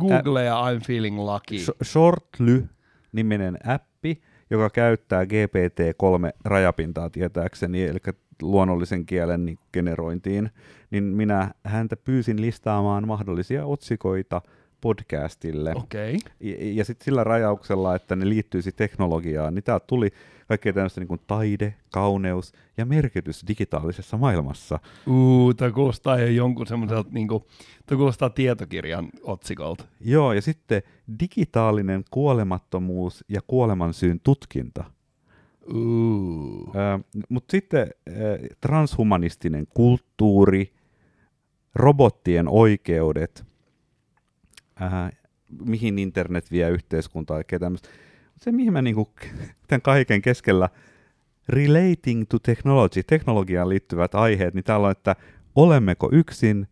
Google ja I'm feeling lucky. Shortly-niminen appi, joka käyttää G P T kolme rajapintaa tietääkseni, eli luonnollisen kielen niin generointiin, niin minä häntä pyysin listaamaan mahdollisia otsikoita podcastille. Okay. Ja, ja sitten sillä rajauksella, että ne liittyisi teknologiaan, niin täältä tuli kaikkea tämmöistä niin kuin taide, kauneus ja merkitys digitaalisessa maailmassa. Uu, tämä kuulostaa jo jonkun semmoiselta, niin kuin, tämä kuulostaa tietokirjan otsikolta. Joo, ja sitten digitaalinen kuolemattomuus ja kuolemansyyn tutkinta. Äh, Mutta sitten äh, transhumanistinen kulttuuri, robottien oikeudet, Äh, mihin internet vie yhteiskuntaa, kaikkea tämmöistä. Se, mihin mä niinku, tämän kaiken keskellä relating to technology, teknologiaan liittyvät aiheet, niin täällä on, että olemmeko yksin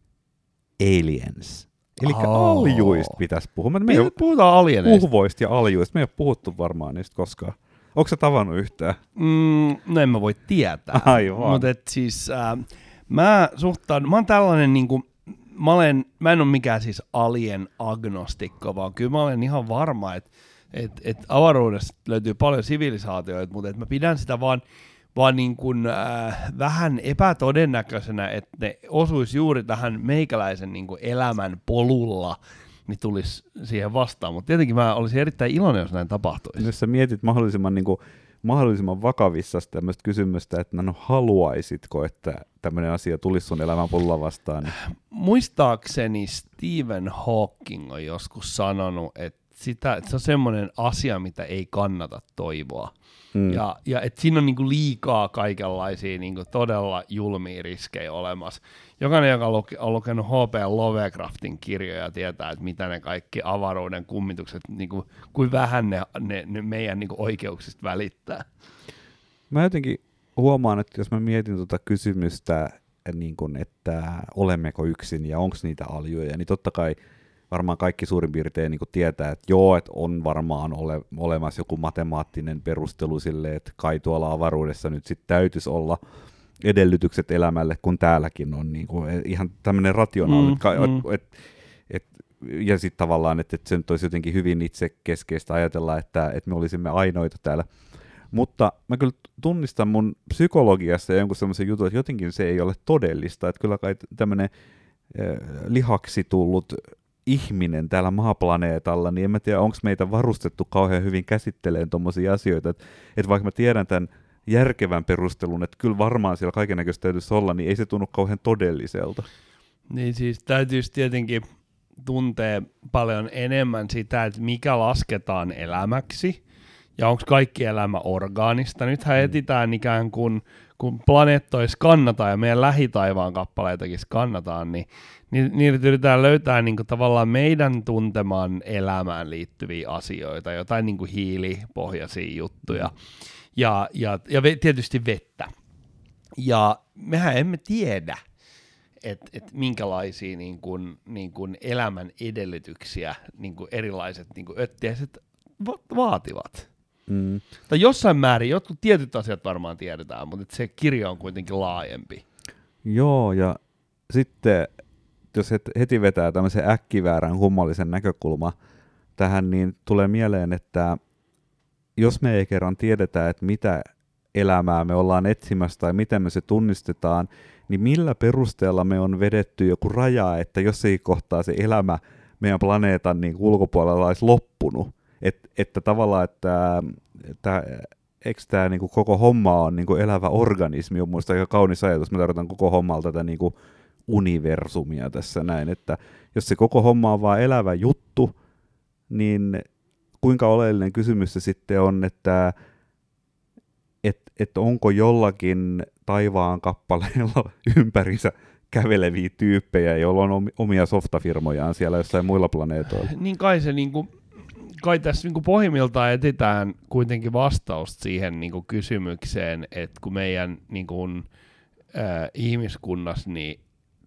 aliens. Elikkä oh. aljuista pitäisi puhua. Me, me puhutaan alieneista. Uhvoista ja aljuista. Me ei ole puhuttu varmaan niistä koskaan. Onko sä tavannut yhtään? Mm, no en mä voi tietää. Aivan. Mut et siis, äh, mä suhtaan, mä oon tällainen niinku, Mä, olen, mä en ole mikään siis alien agnostikko, vaan kyllä mä olen ihan varma, että et, et avaruudessa löytyy paljon sivilisaatioita, mutta et mä pidän sitä vaan, vaan niin kuin, äh, vähän epätodennäköisenä, että ne osuisi juuri tähän meikäläisen niin kuin elämän polulla, niin tulisi siihen vastaan. Mutta tietenkin mä olisin erittäin iloinen, jos näin tapahtuisi. Jos sä mietit mahdollisimman, niin kuin, mahdollisimman vakavissa tämmöistä kysymystä, että no haluaisitko, että tämmöinen asia tulisi sun elämän polulla vastaan. Muistaakseni Stephen Hawking on joskus sanonut, että, sitä, että se on semmoinen asia, mitä ei kannata toivoa. Mm. Ja, ja että siinä on niinku liikaa kaikenlaisia niinku todella julmia riskejä olemassa. Jokainen, joka on lukenut H P Lovecraftin kirjoja, tietää, että mitä ne kaikki avaruuden kummitukset, niinku, kuin vähän ne, ne, ne meidän niinku oikeuksista välittää. Mä jotenkin huomaan, että jos mä mietin tuota kysymystä, niin kun, että olemmeko yksin ja onko niitä aljuja, niin totta kai varmaan kaikki suurin piirtein niin kun tietää, että joo, että on varmaan ole, olemassa joku matemaattinen perustelu sille, että kai tuolla avaruudessa nyt sitten täytyisi olla edellytykset elämälle, kun täälläkin on niin kun, ihan tämmöinen rationaalinen. Mm, mm. et, et, et, ja sitten tavallaan, että et se nyt olisi jotenkin hyvin itsekeskeistä ajatella, että et me olisimme ainoita täällä. Mutta mä kyllä tunnistan mun psykologiassa jonkun semmoisen jutun, että jotenkin se ei ole todellista. Että kyllä kai tämmöinen eh, lihaksi tullut ihminen täällä maaplaneetalla, niin en mä tiedä, onko meitä varustettu kauhean hyvin käsittelemään tuommoisia asioita. Että et vaikka mä tiedän tämän järkevän perustelun, että kyllä varmaan siellä kaikennäköistä täytyisi olla, niin ei se tunnu kauhean todelliselta. Niin siis täytyisi tietenkin tuntee paljon enemmän sitä, että mikä lasketaan elämäksi ja onko kaikki elämä orgaanista. Nythän mm. etsitään ikään kuin, kun planeettoja skannataan ja meidän lähitaivaan kappaleitakin skannataan, niin niillä yritetään löytää niin kuin tavallaan meidän tuntemaan elämään liittyviä asioita, jotain niin kuin hiilipohjaisia juttuja ja, ja, ja tietysti vettä. Ja mehän emme tiedä, että et minkälaisia niin kun, niin kun elämän edellytyksiä niin kun erilaiset niin kun öttiäiset va- vaativat. Mm. Tai jossain määrin jotkut tietyt asiat varmaan tiedetään, mutta se kirja on kuitenkin laajempi. Joo, ja sitten jos heti vetää tämmöisen äkkiväärän kummallisen näkökulman tähän, niin tulee mieleen, että jos me ei kerran tiedetä, että mitä elämää me ollaan etsimässä tai miten me se tunnistetaan, niin millä perusteella me on vedetty joku raja, että jos ei kohtaa se elämä meidän planeetan niin ulkopuolella olisi loppunut. Et, että tavallaan, että eikö tämä niinku koko homma on niinku elävä organismi, on muista aika kaunis ajatus, me tarvitaan koko hommaa tätä niinku universumia tässä näin, että jos se koko homma on vaan elävä juttu, niin kuinka oleellinen kysymys se sitten on, että että et onko jollakin taivaan kappaleella ympärissä käveleviä tyyppejä, joilla on omia softafirmojaan siellä jossain muilla planeetoilla. Niin kai se niinku, kai tässä niinku pohjimmiltaan etsitään kuitenkin vastausta siihen niinku kysymykseen, että kun meidän niinku, äh, ihmiskunnassa niin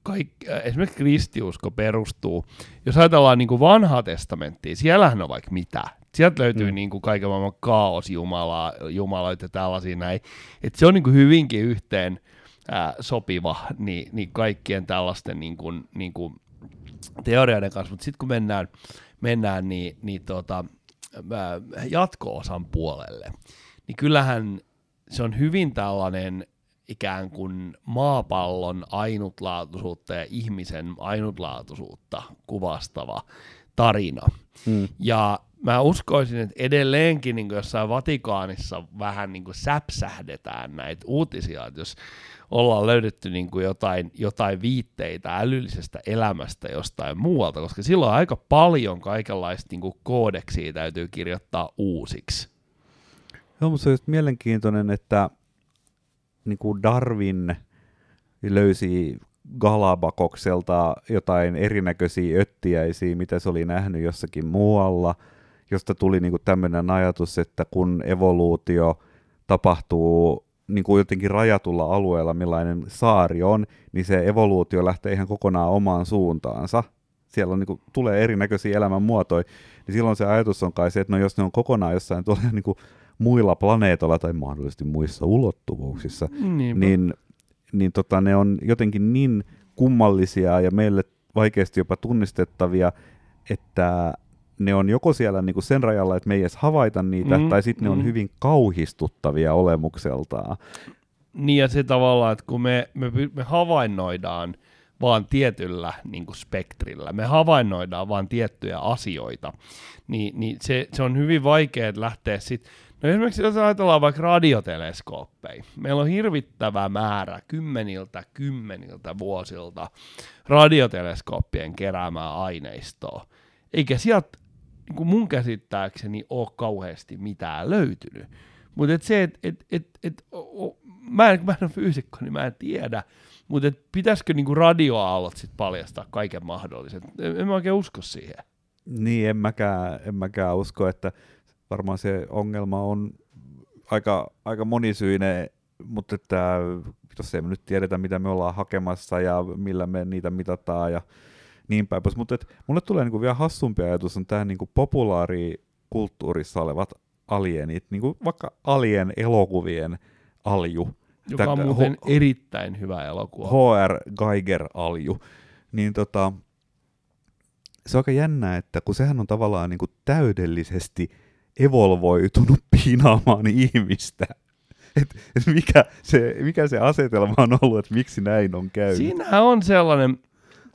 kaikki, äh, esimerkiksi kristiusko perustuu, jos ajatellaan niinku vanhaa testamenttia, siellähän on vaikka mitä. Sieltä löytyy mm. niinku kaiken maailman kaosjumalaa, jumaloita ja tällaisia näin. Et se on niinku hyvinkin yhteen ää, sopiva niin, niin kaikkien tällaisten niinku, niinku teorioiden kanssa. Mutta sitten kun mennään, mennään niin, niin tota, ää, jatko-osan puolelle, niin kyllähän se on hyvin tällainen ikään kuin maapallon ainutlaatuisuutta ja ihmisen ainutlaatuisuutta kuvastava tarina. Mm. Ja mä uskoisin, että edelleenkin niin jossain Vatikaanissa vähän niin säpsähdetään näitä uutisia, että jos ollaan löydetty niin jotain, jotain viitteitä älyllisestä elämästä jostain muualta, koska silloin aika paljon kaikenlaista niin koodeksia täytyy kirjoittaa uusiksi. Joo, mutta se on just mielenkiintoinen, että niin Darwin löysi Galapagokselta jotain erinäköisiä öttiäisiä, mitä se oli nähnyt jossakin muualla, josta tuli niinku tämmöinen ajatus, että kun evoluutio tapahtuu niinku jotenkin rajatulla alueella, millainen saari on, niin se evoluutio lähtee ihan kokonaan omaan suuntaansa. Siellä on, niinku, tulee erinäköisiä elämänmuotoja, niin silloin se ajatus on kai se, että no jos ne on kokonaan jossain tuolla niinku muilla planeetoilla tai mahdollisesti muissa ulottuvuuksissa, Niinpä. niin niin tota, ne on jotenkin niin kummallisia ja meille vaikeasti jopa tunnistettavia, että ne on joko siellä niinku sen rajalla, että me ei edes havaita niitä, mm, tai sitten mm. ne on hyvin kauhistuttavia olemukseltaan. Niin ja se tavallaan, että kun me, me, me havainnoidaan vaan tietyllä niinku spektrillä, me havainnoidaan vaan tiettyjä asioita, niin, niin se, se on hyvin vaikea lähteä sitten. No esimerkiksi jos ajatellaan vaikka radioteleskooppeja, meillä on hirvittävä määrä kymmeniltä kymmeniltä vuosilta radioteleskooppien keräämää aineistoa, eikä sieltä niin mun käsittääkseni ole kauheasti mitään löytynyt, mutta et se, että et, et, et, mä, mä en ole fyysikko, niin mä en tiedä, mutta pitäisikö niinku radioaallot sit paljastaa kaiken mahdollisen, en, en mä oikein usko siihen. Niin, en mäkään, en mäkään usko, että varmaan se ongelma on aika, aika monisyinen, mutta että jos ei me nyt tiedetä, mitä me ollaan hakemassa ja millä me niitä mitataan ja niin päin pois. Mutta että mulle tulee niinku vielä hassumpi ajatus on tähän niinku populaarikulttuurissa olevat alienit, niinku vaikka Alien elokuvien alju. Joka on Tätä, muuten H- erittäin hyvä elokuva. H R Giger alju. Niin tota, se on aika jännä, että kun sehän on tavallaan niinku täydellisesti evolvoitunut piinaamaan ihmistä. Et, et mikä, se, mikä se asetelma on ollut, että miksi näin on käynyt? Siinä on sellainen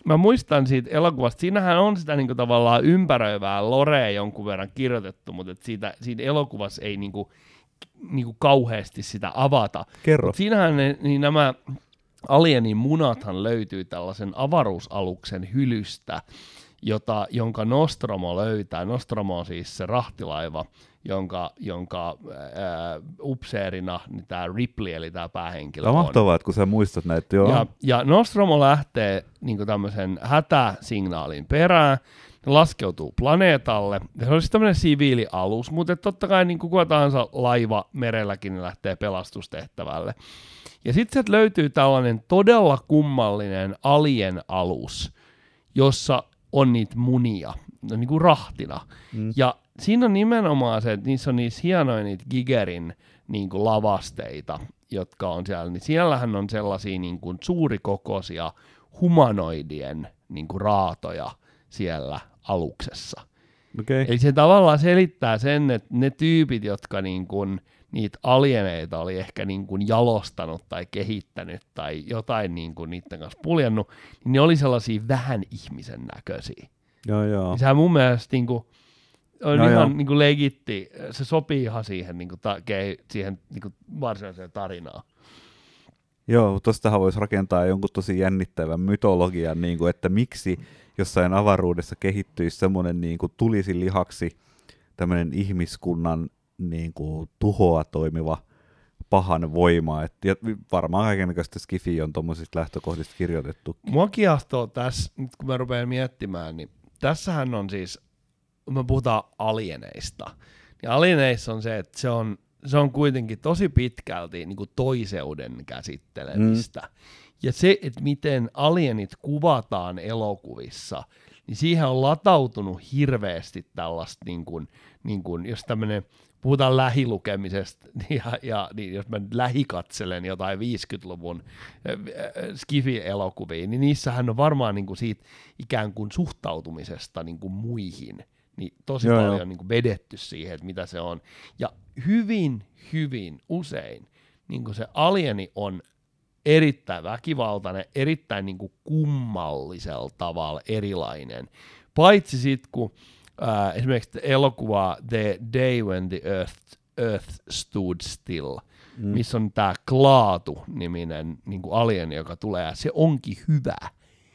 mä muistan siitä elokuvasta, siinähän on sitä niinku tavallaan ympäröivää lorea jonkun verran kirjoitettu, mutta siitä, siitä elokuvassa ei niinku, niinku kauheasti sitä avata. Kerro. Mut siinähän ne, niin nämä alienin munathan löytyy tällaisen avaruusaluksen hylystä, jota, jonka Nostromo löytää. Nostromo on siis se rahtilaiva, jonka, jonka ää, upseerina niin tämä Ripley, eli tämä päähenkilö on. Tämä on mahtavaa, että kun sä muistat näitä. Joo. Ja, ja Nostromo lähtee niin tämmöisen hätäsignaalin perään, laskeutuu planeetalle. Se on siis tämmöinen siviilialus, mutta totta kai niin kuka tahansa laiva merelläkin niin lähtee pelastustehtävälle. Ja sitten löytyy tällainen todella kummallinen alien-alus, jossa on niitä munia, niin kuin rahtina. Mm. Ja siinä on nimenomaan se, että niissä on niissä hienoja niitä Gigerin niin kuin lavasteita, jotka on siellä. Niin siellähän on sellaisia niin kuin suurikokoisia humanoidien niin kuin raatoja siellä aluksessa. Okay. Eli se tavallaan selittää sen, että ne tyypit, jotka niin kuin niitä alieneita oli ehkä niin kuin jalostanut tai kehittänyt tai jotain niin kuin niiden kanssa puljannut, niin ne oli sellaisia vähän ihmisen näköisiä. Joo, joo. Niin sehän mun mielestä niin kuin, on joo, ihan niin kuin legitti, se sopii ihan siihen, niin kuin ta- ke- siihen niin kuin varsinaiseen tarinaan. Joo, tostahan voisi rakentaa jonkun tosi jännittävän mytologian, niin kuin, että miksi jossain avaruudessa kehittyisi semmoinen niin kuin tulisi lihaksi tämmöinen ihmiskunnan niin kuin tuhoa toimiva pahan voima. Et, ja varmaan kaikennäköistä skifiä on tuommoisista lähtökohdista kirjoitettu. Mua kiehtoo tässä, nyt kun mä rupean miettimään, niin tässähän on siis, kun me puhutaan alieneista, niin alieneissa on se, että se on, se on kuitenkin tosi pitkälti niin kuin toiseuden käsittelemistä. Mm. Ja se, että miten alienit kuvataan elokuvissa, niin siihen on latautunut hirveästi tällaista, niin kuin, niin kuin, jos tämmöinen puhutaan lähilukemisesta, ja, ja niin jos mä lähikatselen jotain viisikymmentäluvun äh, skifi-elokuvia, niin niissähän on varmaan niin kuin siitä ikään kuin suhtautumisesta niin kuin muihin niin tosi joo, paljon niin kuin vedetty siihen, että mitä se on. Ja hyvin, hyvin usein niin kuin se alieni on erittäin väkivaltainen, erittäin niin kuin kummallisella tavalla erilainen, paitsi sitten kun Uh, esimerkiksi elokuva The Day when the Earth, Earth Stood Still, mm. missä on tämä Klaatu-niminen niin kuin alien, joka tulee, se onkin hyvä.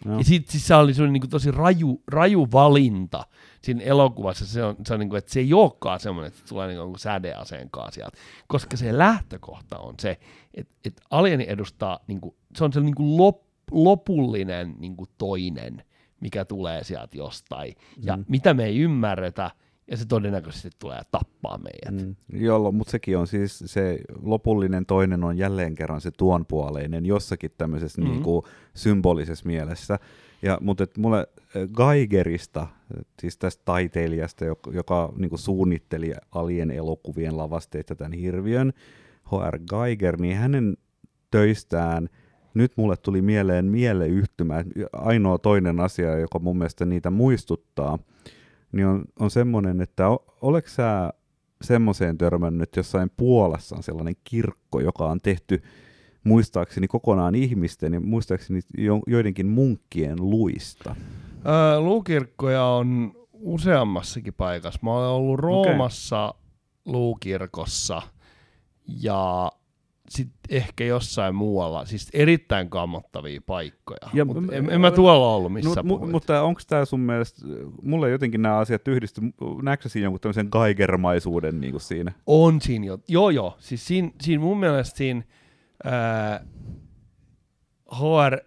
No. Ja sitten siis se oli sellainen niin kuin tosi raju, raju valinta siinä elokuvassa, se on, se on niin kuin, että se ei olekaan semmoinen, että se tulee niin kuin sädeaseenkaan sieltä, koska se lähtökohta on se, että, että alieni edustaa, niin kuin, se on se niin kuin lop, lopullinen niin kuin toinen, mikä tulee sieltä jostain, ja mm. mitä me ei ymmärretä, ja se todennäköisesti tulee tappaa meidät. Mm. Jolloin, mutta sekin on siis se lopullinen toinen on jälleen kerran se tuonpuoleinen jossakin tämmöisessä mm-hmm. niinku symbolisessa mielessä. Ja, mutta et mulle Geigerista, siis tästä taiteilijasta, joka, joka niinku suunnitteli alien elokuvien lavasteita tämän hirviön, H R Giger, niin hänen töistään nyt mulle tuli mieleen mieleyhtymä. Ainoa toinen asia, joka mun mielestä niitä muistuttaa, niin on, on semmoinen, että o, oletko sä semmoiseen törmännyt, jossain Puolassa on sellainen kirkko, joka on tehty muistaakseni kokonaan ihmisten ja muistaakseni jo, joidenkin munkkien luista? Öö, luukirkkoja on useammassakin paikassa. Mä olen ollut Roomassa okay. luukirkossa ja sitten ehkä jossain muualla, siis erittäin kammottavia paikkoja, ja, mut en, en mä tuolla ollut, missä no, puhuit. Mutta onko tämä sun mielestä, mulle jotenkin nämä asiat yhdisty, näetkö siinä jonkun tämmöisen Geiger-maisuuden niin kuin siinä? On siinä jo, joo joo, siis siinä, siinä mun mielestä siinä ää, H R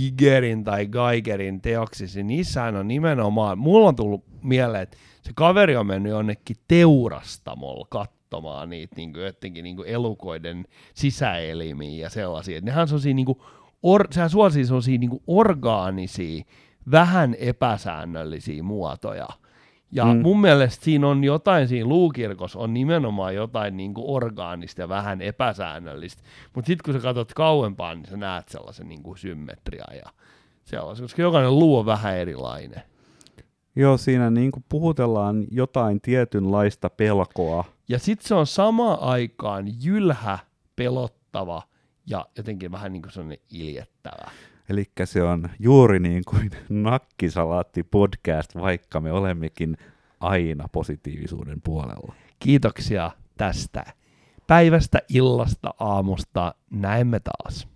Gigerin tai Geigerin teoksissa, niin niissähän on nimenomaan, mulla on tullut mieleen, että se kaveri on mennyt jonnekin teurastamolla katsomaan, niitä niin kuin, jotenkin niin kuin elukoiden sisäelimiä ja sellaisia. Et nehän suosii, niin kuin, or, sehän suosii sellaisia niin kuin orgaanisia, vähän epäsäännöllisiä muotoja. Ja mm. mun mielestä siinä on jotain, siinä luukirkossa on nimenomaan jotain niin kuin orgaanista ja vähän epäsäännöllistä. Mutta sitten kun sä katsot kauempaan, niin sä näet sellaisen niin kuin symmetrian ja sellaisen, koska jokainen luu on vähän erilainen. Joo, siinä niin kuin puhutellaan jotain tietynlaista pelkoa. Ja sitten se on samaan aikaan jylhä, pelottava ja jotenkin vähän niin kuin sellainen iljettävä. Elikkä se on juuri niin kuin Nakkisalaatti podcast, vaikka me olemmekin aina positiivisuuden puolella. Kiitoksia tästä päivästä, illasta, aamusta. Näemme taas.